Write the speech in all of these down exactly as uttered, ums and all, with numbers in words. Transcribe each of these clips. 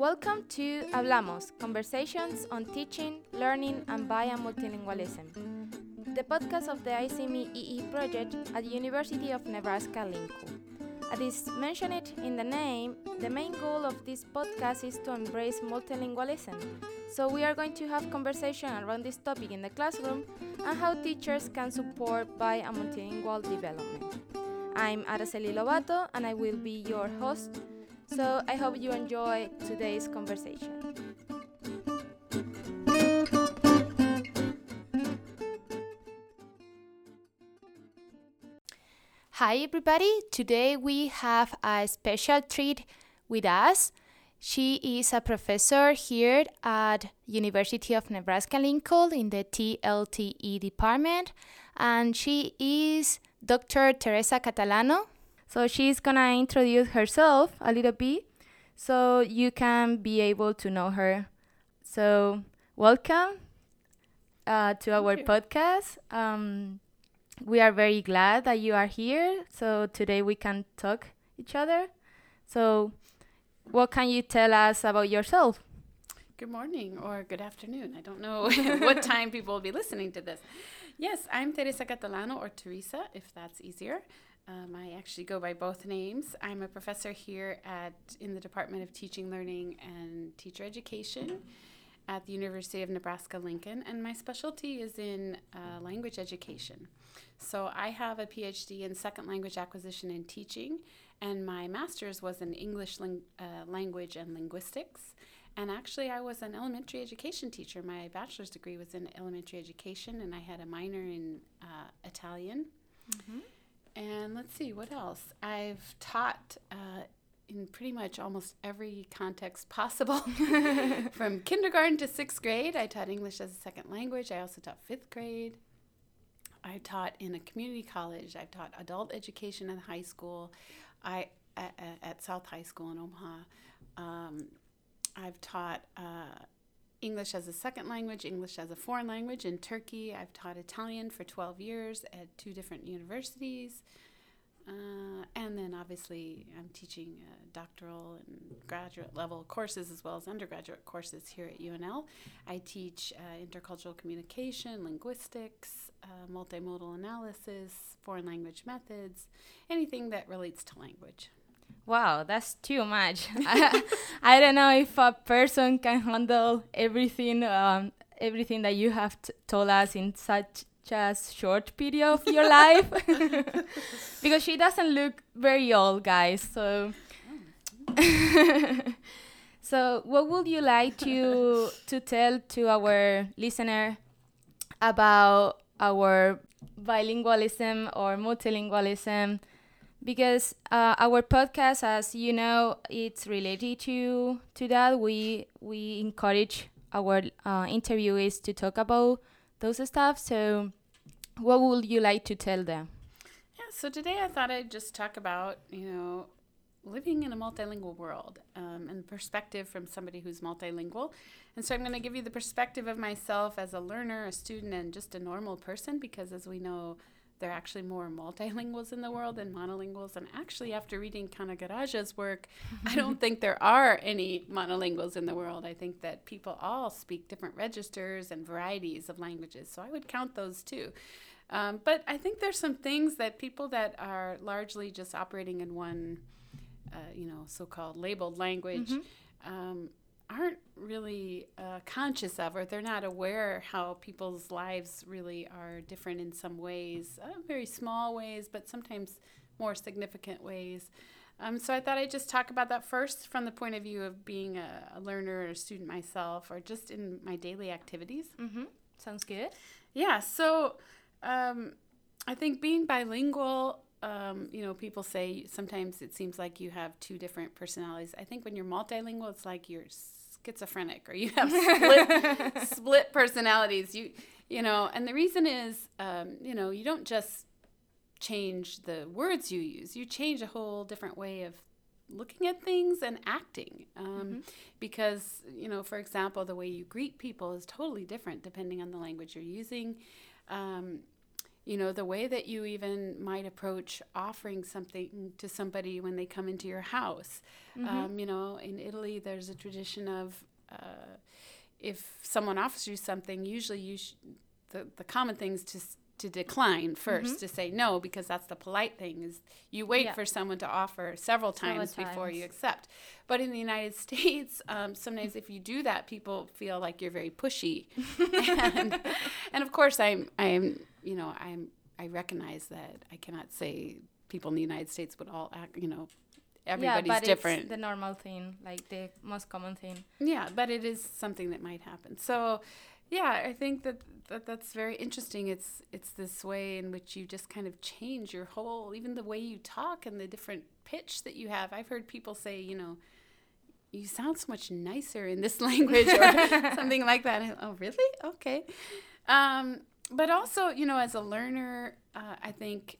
Welcome to Hablamos, Conversations on Teaching, Learning and Bi-Multilingualism, the podcast of the I C M E E project at the University of Nebraska-Lincoln. As is mentioned in the name, the main goal of this podcast is to embrace multilingualism. So we are going to have conversation around this topic in the classroom and how teachers can support by a multilingual development. I'm Araceli Lobato and I will be your host, so I hope you enjoy today's conversation. Hi everybody, today we have a special treat with us. She is a professor here at University of Nebraska-Lincoln in the T L T E department, and she is Doctor Teresa Catalano. So she's gonna introduce herself a little bit so you can be able to know her. So welcome uh, to our podcast. Um, We are very glad that you are here, so today we can talk each other. So what can you tell us about yourself? Good morning or good afternoon. I don't know what time people will be listening to this. Yes, I'm Teresa Catalano, or Teresa, if that's easier. Um, I actually go by both names. I'm a professor here at in the Department of Teaching, Learning, and Teacher Education at the University of Nebraska-Lincoln, and my specialty is in uh, language education. So I have a P H D in second language acquisition and teaching, and my master's was in English ling- uh, language and linguistics. And actually, I was an elementary education teacher. My bachelor's degree was in elementary education, and I had a minor in uh, Italian. Mm-hmm. And let's see, what else? I've taught uh, in pretty much almost every context possible. From kindergarten to sixth grade, I taught English as a second language. I also taught fifth grade. I taught in a community college. I've taught adult education in high school, I at, at South High School in Omaha. Um, I've taught uh, English as a second language, English as a foreign language in Turkey. I've taught Italian for twelve years at two different universities. Uh, and then obviously I'm teaching uh, doctoral and graduate level courses as well as undergraduate courses here at U N L. I teach uh, intercultural communication, linguistics, uh, multimodal analysis, foreign language methods, anything that relates to language. Wow, that's too much. I, I don't know if a person can handle everything, um, everything that you have t- told us in such just short period of your life, because she doesn't look very old, guys. So, so what would you like to to tell to our listener about our bilingualism or multilingualism? Because uh, our podcast, as you know, it's related to to that. We we encourage our uh, interviewees to talk about those stuff. So what would you like to tell them? Yeah, so today I thought I'd just talk about, you know, living in a multilingual world um, and perspective from somebody who's multilingual. And so I'm going to give you the perspective of myself as a learner, a student, and just a normal person, because as we know, there are actually more multilinguals in the world than monolinguals. And actually, after reading Kanagaraja's work, I don't think there are any monolinguals in the world. I think that people all speak different registers and varieties of languages. So I would count those too. Um, but I think there's some things that people that are largely just operating in one, uh, you know, so-called labeled language, mm-hmm. um, aren't really uh, conscious of, or they're not aware how people's lives really are different in some ways, uh, very small ways, but sometimes more significant ways. Um, so I thought I'd just talk about that first from the point of view of being a, a learner or a student myself, or just in my daily activities. Mm-hmm. Sounds good. Yeah, so um, I think being bilingual, Um, you know, people say sometimes it seems like you have two different personalities. I think when you're multilingual, it's like you're schizophrenic, or you have split, split personalities. You, you know, and the reason is, um, you know, you don't just change the words you use. You change a whole different way of looking at things and acting, um, mm-hmm. because, you know, for example, the way you greet people is totally different depending on the language you're using. Um, you know, the way that you even might approach offering something to somebody when they come into your house. Mm-hmm. Um, you know, in Italy, there's a tradition of uh, if someone offers you something, usually you sh- the, the common thing is to, to decline first, mm-hmm. to say no, because that's the polite thing, is you wait yeah. for someone to offer several times several before times. you accept. But in the United States, um, sometimes if you do that, people feel like you're very pushy. and, and of course, I'm, I'm, you know, I'm, I recognize that I cannot say people in the United States would all act, you know, everybody's yeah, but different. It's the normal thing, like the most common thing. Yeah, but it is something that might happen. So, yeah, I think that, that that's very interesting. It's it's this way in which you just kind of change your whole, even the way you talk and the different pitch that you have. I've heard people say, you know, you sound so much nicer in this language or something like that. And, oh, really? Okay. Um, but also, you know, as a learner, uh, I think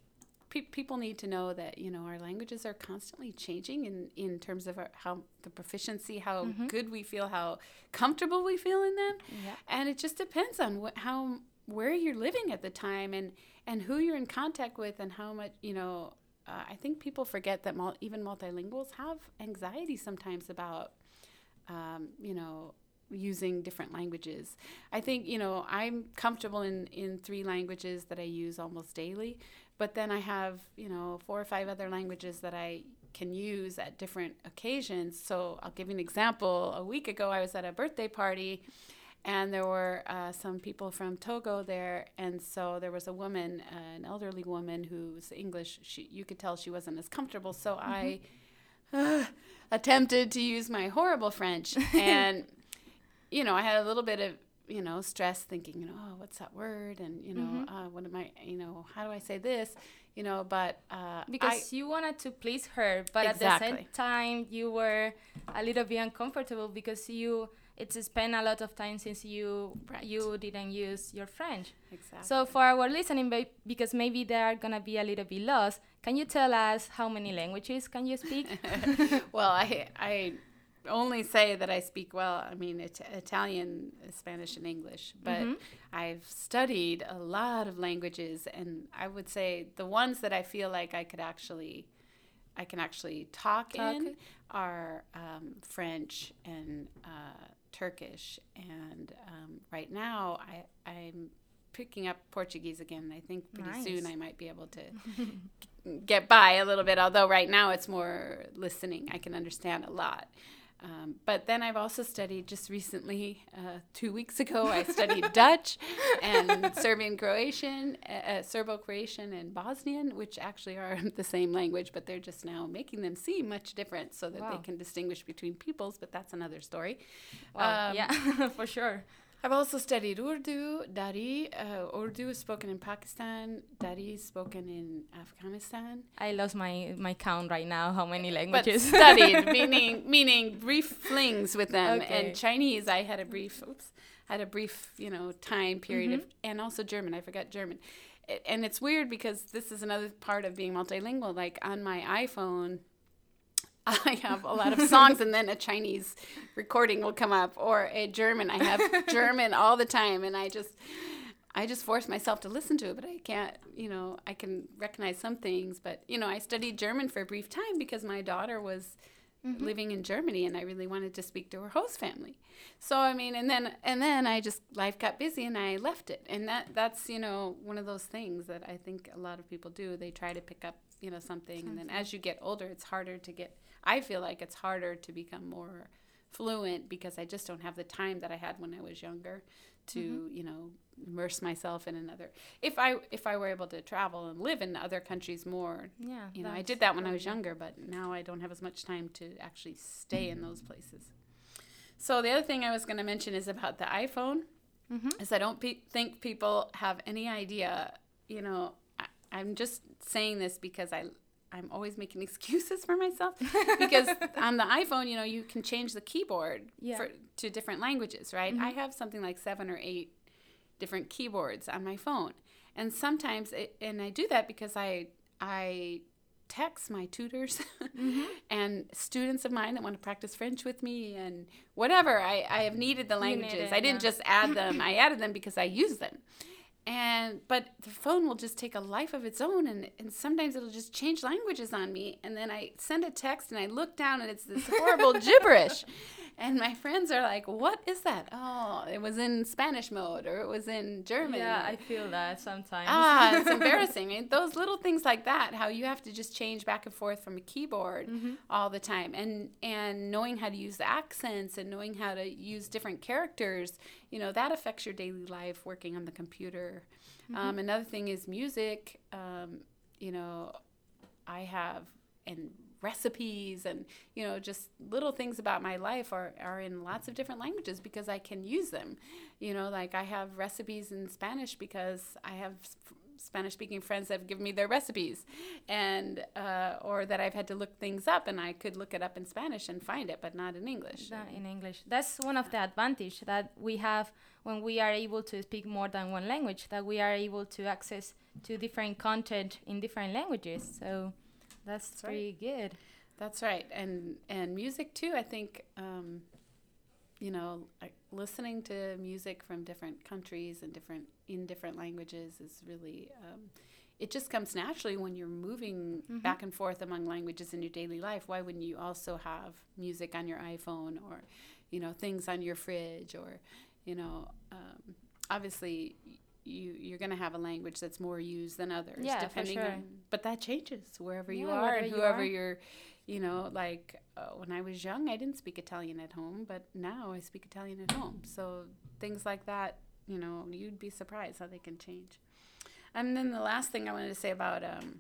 pe- people need to know that, you know, our languages are constantly changing in, in terms of our, how the proficiency, how mm-hmm. good we feel, how comfortable we feel in them. Yeah. And it just depends on what, how, where you're living at the time and, and who you're in contact with and how much, you know, uh, I think people forget that mul- even multilinguals have anxiety sometimes about, um, you know, using different languages. I think, you know, I'm comfortable in, in three languages that I use almost daily, but then I have, you know, four or five other languages that I can use at different occasions. So I'll give you an example. A week ago, I was at a birthday party, and there were uh, some people from Togo there, and so there was a woman, uh, an elderly woman who's English. She, you could tell she wasn't as comfortable, so mm-hmm. I uh, attempted to use my horrible French, and you know, I had a little bit of, you know, stress thinking, you know, oh, what's that word? And, you know, mm-hmm. uh, what am I, you know, how do I say this? You know, but... Uh, because I, you wanted to please her, but exactly. at the same time, you were a little bit uncomfortable because you, it's spent a lot of time since you right. you didn't use your French. Exactly. So for our listening, because maybe they are going to be a little bit lost, can you tell us how many languages can you speak? Well, I... I only say that I speak well, I mean, it, Italian, Spanish, and English, but mm-hmm. I've studied a lot of languages, and I would say the ones that I feel like I could actually, I can actually talk, talk. in are um, French and uh, Turkish, and um, right now I, I'm picking up Portuguese again, and I think pretty nice. soon I might be able to get by a little bit, although right now it's more listening. I can understand a lot. Um, but then I've also studied just recently, uh, two weeks ago, I studied Dutch and Serbian Croatian, uh, Serbo-Croatian and Bosnian, which actually are the same language, but they're just now making them seem much different so that wow. they can distinguish between peoples, but that's another story. Wow. Um, yeah, for sure. I've also studied Urdu, Dari. Uh, Urdu is spoken in Pakistan. Dari is spoken in Afghanistan. I lost my, my count right now, how many languages. But studied, meaning meaning brief flings with them. Okay. And Chinese, I had a brief, oops, had a brief, you know, time period. Mm-hmm. Of, and also German, I forgot German. It, and it's weird because this is another part of being multilingual. Like on my iPhone, I have a lot of songs, and then a Chinese recording will come up, or a German. I have German all the time, and I just, I just force myself to listen to it, but I can't, you know, I can recognize some things, but, you know, I studied German for a brief time because my daughter was mm-hmm. living in Germany, and I really wanted to speak to her host family. So, I mean, and then, and then I just, life got busy, and I left it, and that, that's, you know, one of those things that I think a lot of people do. They try to pick up, you know, something, something. And then as you get older, it's harder to get... I feel like it's harder to become more fluent because I just don't have the time that I had when I was younger to, mm-hmm. you know, immerse myself in another. If I if I were able to travel and live in other countries more, yeah, you know, I did that when I was younger, but now I don't have as much time to actually stay mm-hmm. in those places. So the other thing I was going to mention is about the iPhone, mm-hmm. is I don't pe- think people have any idea, you know, I, I'm just saying this because I... I'm always making excuses for myself because on the iPhone, you know, you can change the keyboard yeah. for, to different languages, right? Mm-hmm. I have something like seven or eight different keyboards on my phone. And sometimes, it, and I do that because I I text my tutors mm-hmm. and students of mine that want to practice French with me and whatever. I, I have needed the languages. Needed, I didn't yeah. just add them. I added them because I use them. And but the phone will just take a life of its own, and, and sometimes it'll just change languages on me. And then I send a text, and I look down, and it's this horrible gibberish. And my friends are like, what is that? Oh, it was in Spanish mode, or it was in German. Yeah, I feel that sometimes. Ah, it's embarrassing. And those little things like that, how you have to just change back and forth from a keyboard mm-hmm. all the time. And, and knowing how to use the accents and knowing how to use different characters, you know, that affects your daily life working on the computer. Mm-hmm. Um, another thing is music. Um, you know, I have and recipes and, you know, just little things about my life are, are in lots of different languages because I can use them. You know, like I have recipes in Spanish because I have sp- Spanish-speaking friends that have given me their recipes and uh, or that I've had to look things up, and I could look it up in Spanish and find it, but not in English. Not in English. That's one of the advantage that we have when we are able to speak more than one language, that we are able to access to different content in different languages. So that's, that's pretty right. good. That's right. And and music, too, I think, um, you know, like listening to music from different countries and different in different languages is really, um, it just comes naturally when you're moving mm-hmm. back and forth among languages in your daily life. Why wouldn't you also have music on your iPhone or, you know, things on your fridge or, you know, um, obviously you, you're going to have a language that's more used than others. Yeah, depending for sure. on, but that changes wherever yeah, you are and whoever you you're, you know, like uh, when I was young, I didn't speak Italian at home, but now I speak Italian at home. So things like that, you know, you'd be surprised how they can change. And then the last thing I wanted to say about um,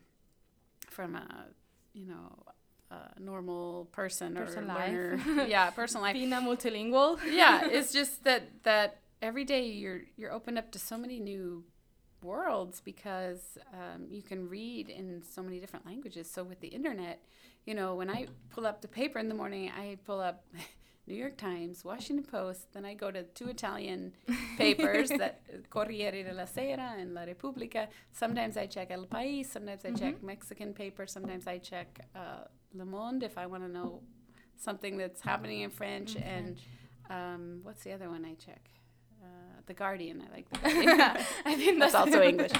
from a, you know, a normal person personal or life. learner, yeah, personal life. Being a multilingual. Yeah, it's just that that every day you're you're opened up to so many new worlds because um, you can read in so many different languages. So with the internet, you know, when I pull up the paper in the morning, I pull up New York Times, Washington Post, then I go to two Italian papers, that Corriere della Sera and La Repubblica. Sometimes I check El País, sometimes I mm-hmm. check Mexican paper, sometimes I check uh, Le Monde if I want to know something that's happening in French. Mm-hmm. And um, what's the other one I check? Uh, The Guardian, I like The Guardian. Yeah, I think that's also English.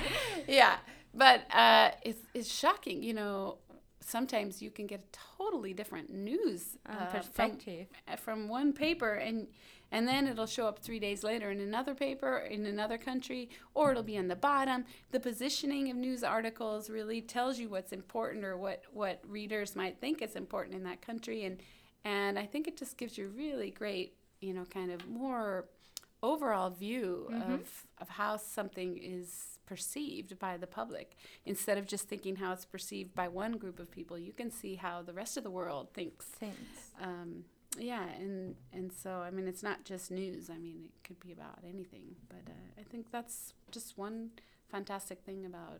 Yeah, but uh, it's it's shocking, you know. Sometimes you can get a totally different news uh, perspective from, from one paper, and and then it'll show up three days later in another paper in another country, or it'll be on the bottom. The positioning of news articles really tells you what's important or what, what readers might think is important in that country, and and I think it just gives you really great, you know, kind of more overall view mm-hmm. of of how something is perceived by the public. Instead of just thinking how it's perceived by one group of people, you can see how the rest of the world thinks. Um, yeah, and and so, I mean, it's not just news. I mean, it could be about anything. But uh, I think that's just one fantastic thing about,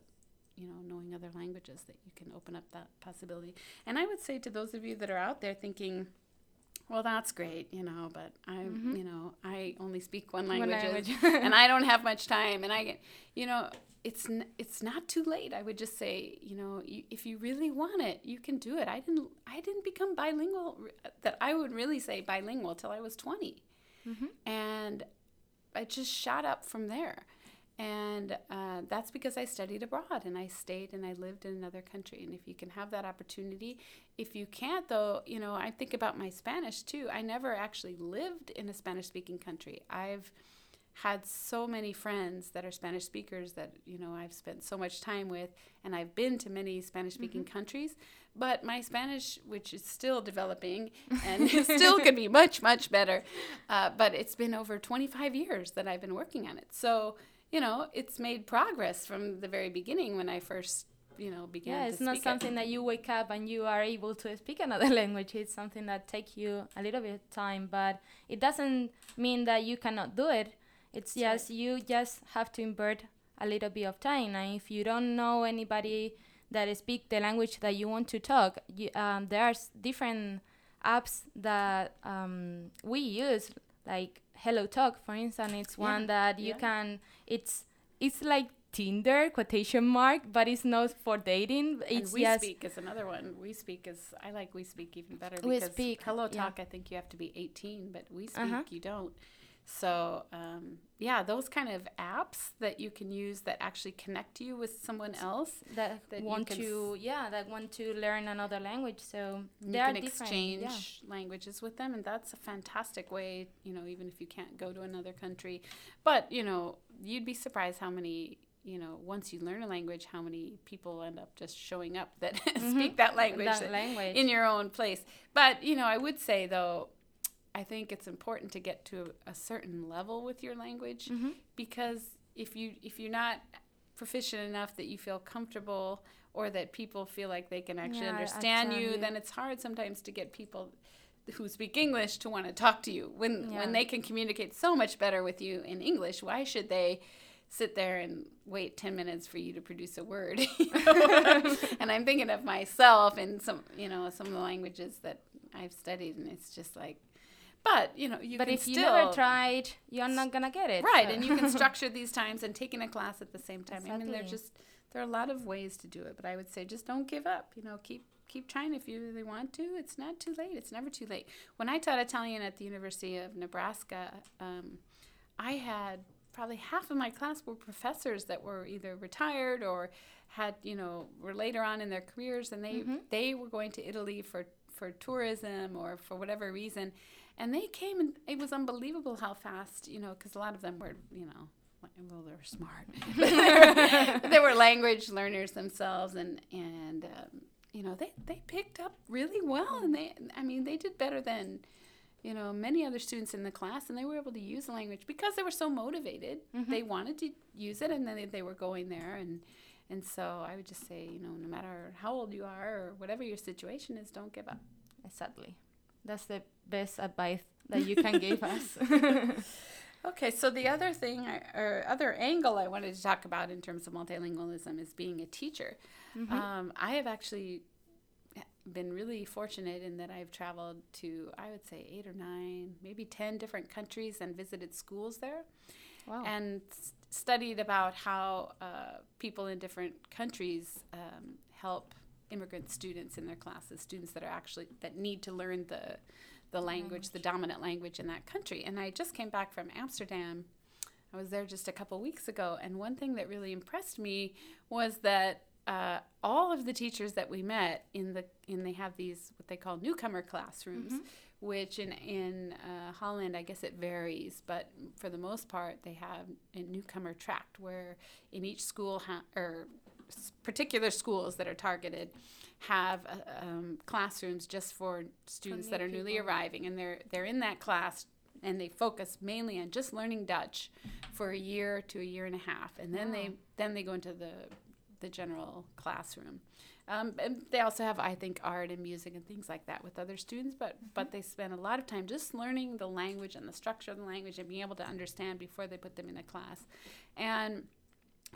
you know, knowing other languages, that you can open up that possibility. And I would say to those of you that are out there thinking, well, that's great, you know, but I, mm-hmm. you know, I only speak one language, one language. And I don't have much time, and I get, you know, it's n- it's not too late. I would just say, you know, you, if you really want it, you can do it. I didn't I didn't become bilingual that I would really say bilingual till I was twenty, mm-hmm. and I just shot up from there. And uh, that's because I studied abroad, and I stayed and I lived in another country. And if you can have that opportunity, if you can't, though, you know, I think about my Spanish, too. I never actually lived in a Spanish-speaking country. I've had so many friends that are Spanish speakers that, you know, I've spent so much time with, and I've been to many Spanish-speaking mm-hmm. countries. But my Spanish, which is still developing and still could be much, much better, uh, but it's been over twenty-five years that I've been working on it. So, you know, it's made progress from the very beginning when I first, you know, began yeah, to speak. Yeah, it's not something it. that you wake up and you are able to speak another language. It's something that takes you a little bit of time, but it doesn't mean that you cannot do it. It's That's just right. you just have to invert a little bit of time. And if you don't know anybody that speaks the language that you want to talk, you, um, there are different apps that um, we use, like Hello Talk, for instance. It's yeah. one that you yeah. can, it's it's like Tinder, quotation mark, but it's not for dating. It's and We just Speak is another one. We Speak is, I like We Speak even better. Because we Speak. Hello Talk, yeah. I think you have to be eighteen, but We Speak, uh-huh. you don't. So um, yeah, those kind of apps that you can use that actually connect you with someone else that, that want you to s- yeah that want to learn another language. So you can exchange yeah. languages with them, and that's a fantastic way. You know, even if you can't go to another country, but you know, you'd be surprised how many. You know, once you learn a language, how many people end up just showing up that mm-hmm. speak that language, that that language in your own place. But, you know, I would say, though, I think it's important to get to a certain level with your language mm-hmm. because if, you, if you're not proficient enough that you feel comfortable or that people feel like they can actually yeah, understand you, you, then it's hard sometimes to get people who speak English to want to talk to you. When, yeah. when they can communicate so much better with you in English, why should they sit there and wait ten minutes for you to produce a word? You know? And I'm thinking of myself and some, you know, some of the languages that I've studied, and it's just like, but, you know, you but can still. But if you never tried, you're not going to get it. Right, so. And you can structure these times and taking a class at the same time. Exactly. I mean, there's just, there are a lot of ways to do it, but I would say just don't give up, you know, keep. Keep trying if you really want to. It's not too late. It's never too late. When I taught Italian at the University of Nebraska, um, I had probably half of my class were professors that were either retired or had, you know, were later on in their careers, and they mm-hmm. they were going to Italy for, for tourism or for whatever reason, and they came, and it was unbelievable how fast, you know, because a lot of them were, you know, well, they're smart. they, were, they were language learners themselves, and, and um, you know, they, they picked up really well, and they, I mean, they did better than, you know, many other students in the class, and they were able to use the language because they were so motivated. Mm-hmm. They wanted to use it, and then they, they were going there, and and so I would just say, you know, no matter how old you are or whatever your situation is, don't give up. Exactly. That's the best advice that you can give us. Okay, so the other thing or other angle I wanted to talk about in terms of multilingualism is being a teacher. Mm-hmm. Um, I have actually been really fortunate in that I've traveled to, I would say, eight or nine, maybe ten different countries and visited schools there. Wow. And s- studied about how uh, people in different countries um, help immigrant students in their classes, students that are actually, that need to learn the the language, language, the dominant language in that country. And I just came back from Amsterdam. I was there just a couple weeks ago, and one thing that really impressed me was that uh, all of the teachers that we met in the, and they have these, what they call newcomer classrooms, mm-hmm. which in, in uh, Holland, I guess it varies, but for the most part, they have a newcomer tract where in each school, ha- or particular schools that are targeted have uh, um, classrooms just for students for that are people. newly arriving, and they're they're in that class, and they focus mainly on just learning Dutch for a year to a year and a half, and then wow. they then they go into the the general classroom. Um, and they also have, I think, art and music and things like that with other students, but mm-hmm. but they spend a lot of time just learning the language and the structure of the language and being able to understand before they put them in a class. And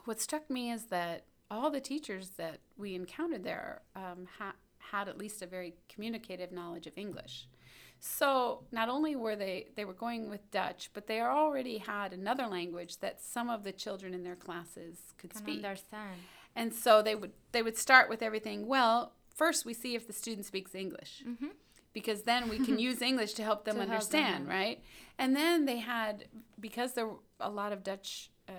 what struck me is that all the teachers that we encountered there um, ha- had at least a very communicative knowledge of English. So not only were they, they were going with Dutch, but they already had another language that some of the children in their classes could Can speak. Understand. And so they would they would start with everything, well, first we see if the student speaks English. Mm-hmm. Because then we can use English to help them to understand, help them. Right? And then they had, because there were a lot of Dutch uh,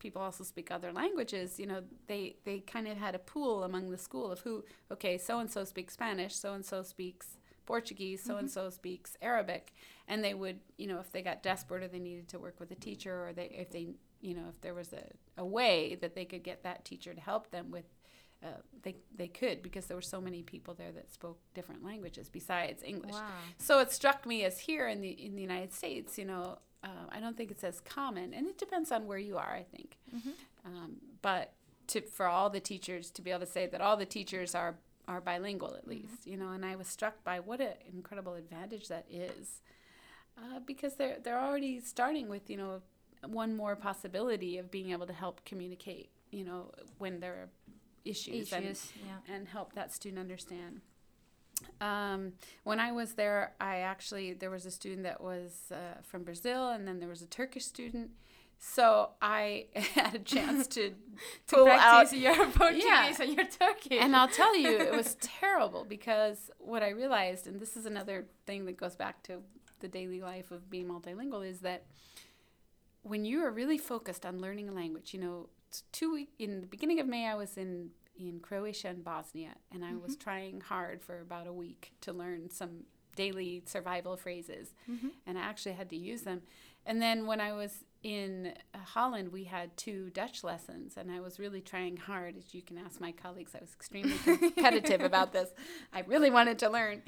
people also speak other languages, you know, they, they kind of had a pool among the school of who, okay, so-and-so speaks Spanish, so-and-so speaks Portuguese, so-and-so mm-hmm. speaks Arabic. And they would, you know, if they got desperate or they needed to work with a teacher or they if they, you know, if there was a, a way that they could get that teacher to help them with Uh, they they could because there were so many people there that spoke different languages besides English. Wow. So it struck me as here in the in the United States, you know, uh, I don't think it's as common, and it depends on where you are, I think. Mm-hmm. Um, but to for all the teachers to be able to say that all the teachers are are bilingual at least, mm-hmm. you know, and I was struck by what an incredible advantage that is, uh, because they're they're already starting with, you know, one more possibility of being able to help communicate, you know, when they're issues, issues and, yeah. and help that student understand. Um, when I was there, I actually, there was a student that was uh, from Brazil, and then there was a Turkish student. So I had a chance to, to pull practice out your Portuguese yeah. and your Turkish. And I'll tell you, it was terrible because what I realized, and this is another thing that goes back to the daily life of being multilingual is that when you are really focused on learning a language, you know, two week, in the beginning of May, I was in, in Croatia and Bosnia, and I mm-hmm. was trying hard for about a week to learn some daily survival phrases, mm-hmm. and I actually had to use them. And then when I was in Holland, we had two Dutch lessons, and I was really trying hard. As you can ask my colleagues, I was extremely competitive about this. I really wanted to learn.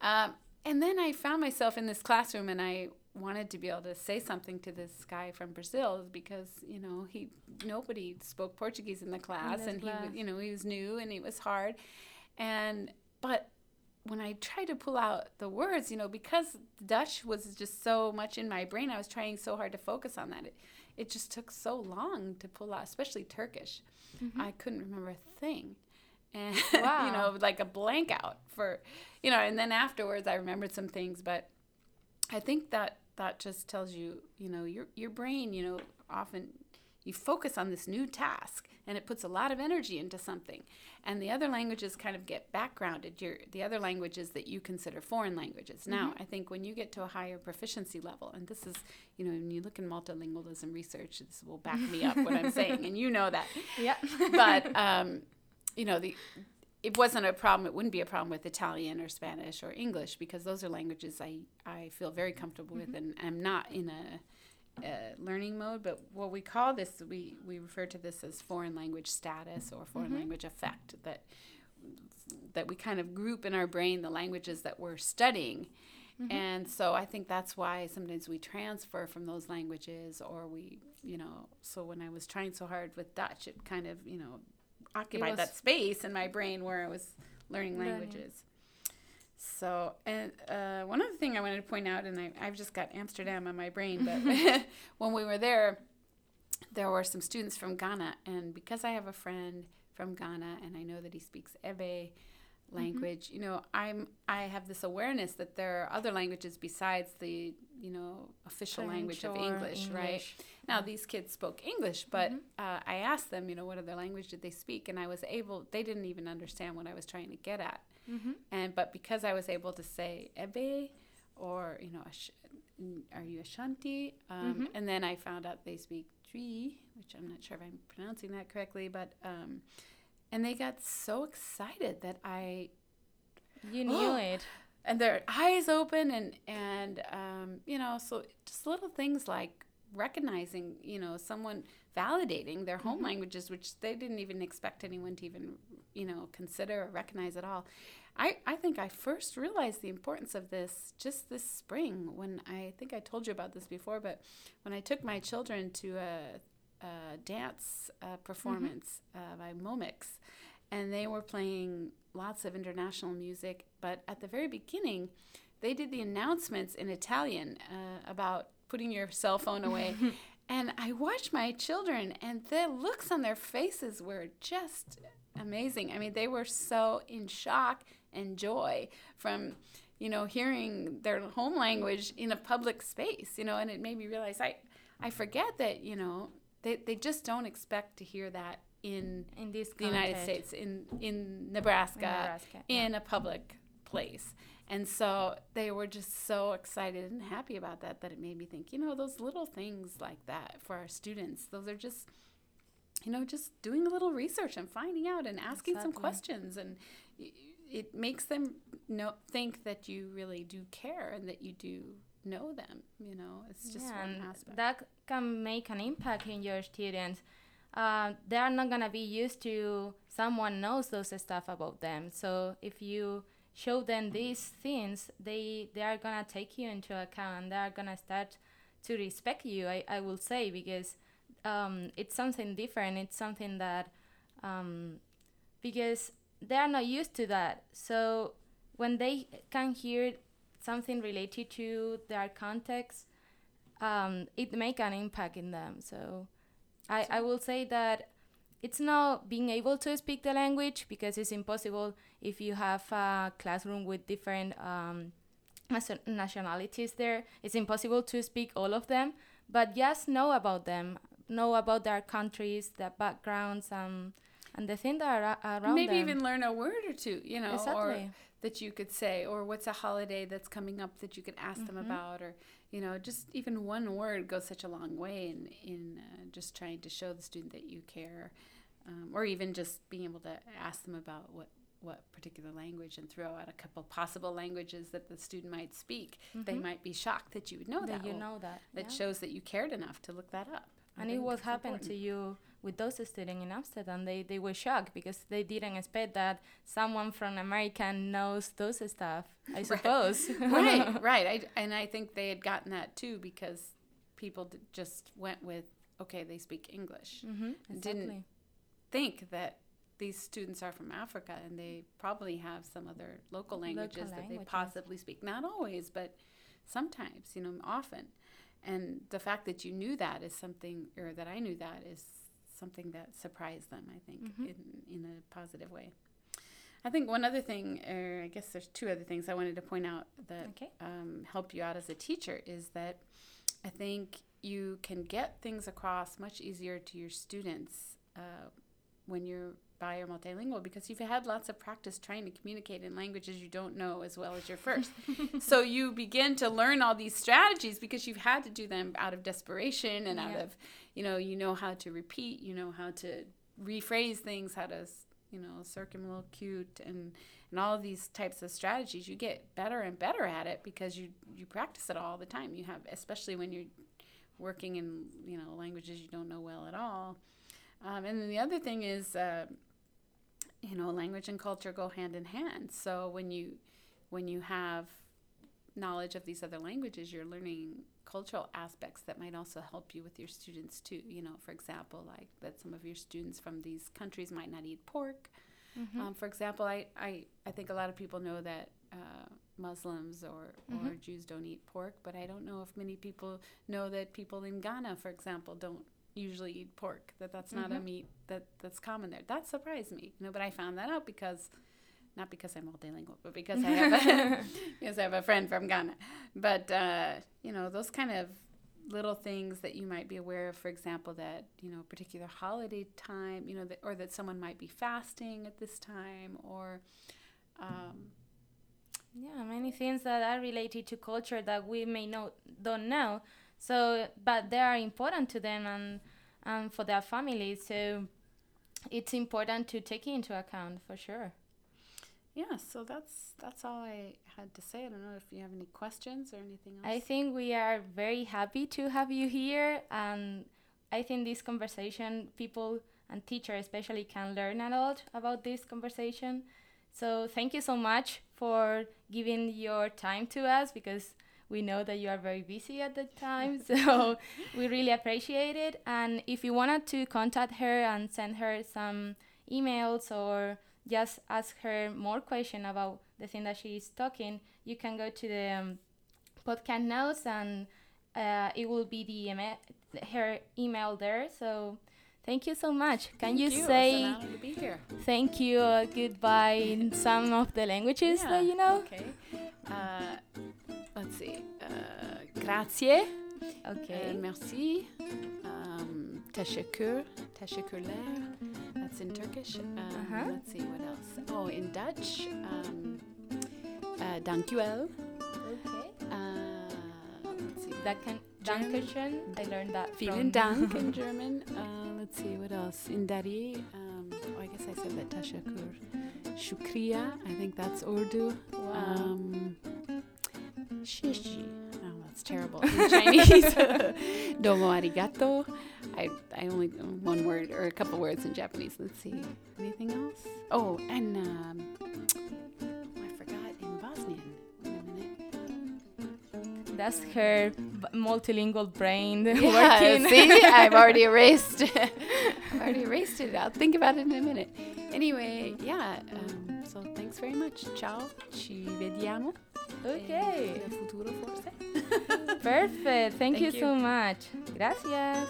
Um, and then I found myself in this classroom, and I wanted to be able to say something to this guy from Brazil because, you know, he nobody spoke Portuguese in the class, in and class. he, you know, he was new and it was hard. And but when I tried to pull out the words, you know, because Dutch was just so much in my brain, I was trying so hard to focus on that. It, it just took so long to pull out, especially Turkish. Mm-hmm. I couldn't remember a thing. And, wow. you know, like a blank out for, you know, and then afterwards I remembered some things. But I think that that just tells you, you know, your your brain, you know, often you focus on this new task and it puts a lot of energy into something. And the other languages kind of get backgrounded. Your, the other languages that you consider foreign languages. Mm-hmm. Now, I think when you get to a higher proficiency level, and this is, you know, when you look in multilingualism research, this will back me up what I'm saying, and you know that. Yeah. But, um, you know, the... It wasn't a problem. It wouldn't be a problem with Italian or Spanish or English because those are languages I, I feel very comfortable mm-hmm. with, and I'm not in a, a learning mode. But what we call this, we, we refer to this as foreign language status or foreign mm-hmm. language effect, that that we kind of group in our brain the languages that we're studying. Mm-hmm. And so I think that's why sometimes we transfer from those languages or we, you know, so when I was trying so hard with Dutch, it kind of, you know, occupied that space in my brain where I was learning languages. So, and uh, one other thing I wanted to point out, and I, I've just got Amsterdam on my brain, but when we were there, there were some students from Ghana, and because I have a friend from Ghana, and I know that he speaks Ewe language, mm-hmm. you know, I'm I have this awareness that there are other languages besides the, you know, official French language of English, English, right? Now, these kids spoke English, but mm-hmm. uh, I asked them, you know, what other language did they speak? And I was able, they didn't even understand what I was trying to get at. Mm-hmm. And but because I was able to say Ebe or, you know, Ash- are you Ashanti? Um, mm-hmm. And then I found out they speak Twi, which I'm not sure if I'm pronouncing that correctly, but, um, and they got so excited that I... You knew oh, it. And their eyes open and, and um, you know, so just little things like recognizing, you know, someone validating their home mm-hmm. languages, which they didn't even expect anyone to even, you know, consider or recognize at all. I, I think I first realized the importance of this just this spring when I think I told you about this before, but when I took my children to a, a dance uh, performance mm-hmm. uh, by Momix, and they were playing lots of international music, but at the very beginning, they did the announcements in Italian uh, about putting your cell phone away. And I watched my children, and the looks on their faces were just amazing. I mean, they were so in shock and joy from, you know, hearing their home language in a public space, you know, and it made me realize I, I forget that, you know, they, they just don't expect to hear that in, in this the United States, in, in Nebraska, in, Nebraska, in yeah. a public place. And so they were just so excited and happy about that that it made me think, you know, those little things like that for our students, those are just, you know, just doing a little research and finding out and asking exactly. some questions. And it makes them know, think that you really do care and that you do know them, you know. It's just yeah, one aspect. That can make an impact in your students. Uh, they are not going to be used to someone knows those stuff about them. So if you... show them these things, they they are gonna take you into account and they are gonna start to respect you, I, I will say, because um, it's something different. It's something that, um, because they are not used to that. So when they can hear something related to their context, um, it make an impact in them. So I, I will say that it's not being able to speak the language because it's impossible if you have a classroom with different um, nationalities there. It's impossible to speak all of them, but just know about them, know about their countries, their backgrounds, um, and the things that are around Maybe them. Even learn a word or two, you know, exactly. or that you could say, or what's a holiday that's coming up that you could ask mm-hmm. them about, or, you know, just even one word goes such a long way in, in uh, just trying to show the student that you care, um, or even just being able to ask them about what, what particular language and throw out a couple possible languages that the student might speak. Mm-hmm. They might be shocked that you would know that. That you know that. That yeah. shows that you cared enough to look that up. And it was happened to you with those students in Amsterdam. They they were shocked because they didn't expect that someone from America knows those stuff, I suppose. Right, right. I, and I think they had gotten that too because people d- just went with, okay, they speak English. Mm-hmm, exactly. Didn't think that these students are from Africa and they probably have some other local languages local that languages. they possibly speak. Not always, but sometimes, you know, often. And the fact that you knew that is something, or that I knew that is something that surprised them, I think, mm-hmm. in, in a positive way. I think one other thing, or I guess there's two other things I wanted to point out that okay. um, help you out as a teacher, is that I think you can get things across much easier to your students uh, when you're bi or multilingual, because you've had lots of practice trying to communicate in languages you don't know as well as your first. So you begin to learn all these strategies because you've had to do them out of desperation and yeah. out of, you know, you know how to repeat, you know how to rephrase things, how to, you know, circumlocute and, and all of these types of strategies. You get better and better at it because you, you practice it all the time. You have, especially when you're working in, you know, languages you don't know well at all. Um, and then the other thing is, uh, you know, language and culture go hand in hand. So when you when you have knowledge of these other languages, you're learning cultural aspects that might also help you with your students too. You know, for example, like that some of your students from these countries might not eat pork. Mm-hmm. Um, for example, I, I, I think a lot of people know that uh, Muslims or, mm-hmm. or Jews don't eat pork, but I don't know if many people know that people in Ghana, for example, don't usually eat pork, that that's not mm-hmm. a meat that that's common there. That surprised me, you know, but I found that out because, not because I'm multilingual, but because I have a, because I have a friend from Ghana. But, uh, you know, those kind of little things that you might be aware of, for example, that, you know, particular holiday time, you know, that, or that someone might be fasting at this time, or... Um, yeah, many things that are related to culture that we may not don't know. So, but they are important to them and, and for their family. So it's important to take into account for sure. Yeah, so that's that's all I had to say. I don't know if you have any questions or anything else. I think we are very happy to have you here. And I think this conversation, people and teachers especially can learn a lot about this conversation. So thank you so much for giving your time to us, because we know that you are very busy at that time, so we really appreciate it. And if you wanted to contact her and send her some emails or just ask her more questions about the thing that she is talking, you can go to the um, podcast notes and uh, it will be the email, her email there. So thank you so much. Can thank you, you say it's an honor to be here. Thank you, uh, goodbye in some of the languages yeah, that you know? Okay. Uh, Let's see. Uh, grazie. Okay. Uh, merci. Um, teşekkür. Teşekkürler. That's in Turkish. Um, uh-huh. Let's see what else. Oh, in Dutch. Um, uh, Dankjewel. Okay. Uh, let's see. That can. Dankeschön. I learned that. Vielen Dank in German. Uh, let's see what else. In Dari. Um, oh, I guess I said that. Teşekkür. Shukriya. I think that's Urdu. Wow. Um, Shishi. Oh, that's terrible. In Chinese. Domo arigato. I I only know one word or a couple words in Japanese. Let's see. Anything else? Oh, and um, I forgot in Bosnian. Wait a minute. That's her b- multilingual brain yeah, working. See, I've already erased. I've already erased it. I'll think about it in a minute. Anyway, yeah. Um, so thanks very much. Ciao. Ci vediamo. Okay. In the futuro forse. Perfect. Thank, Thank you, you so much. Gracias.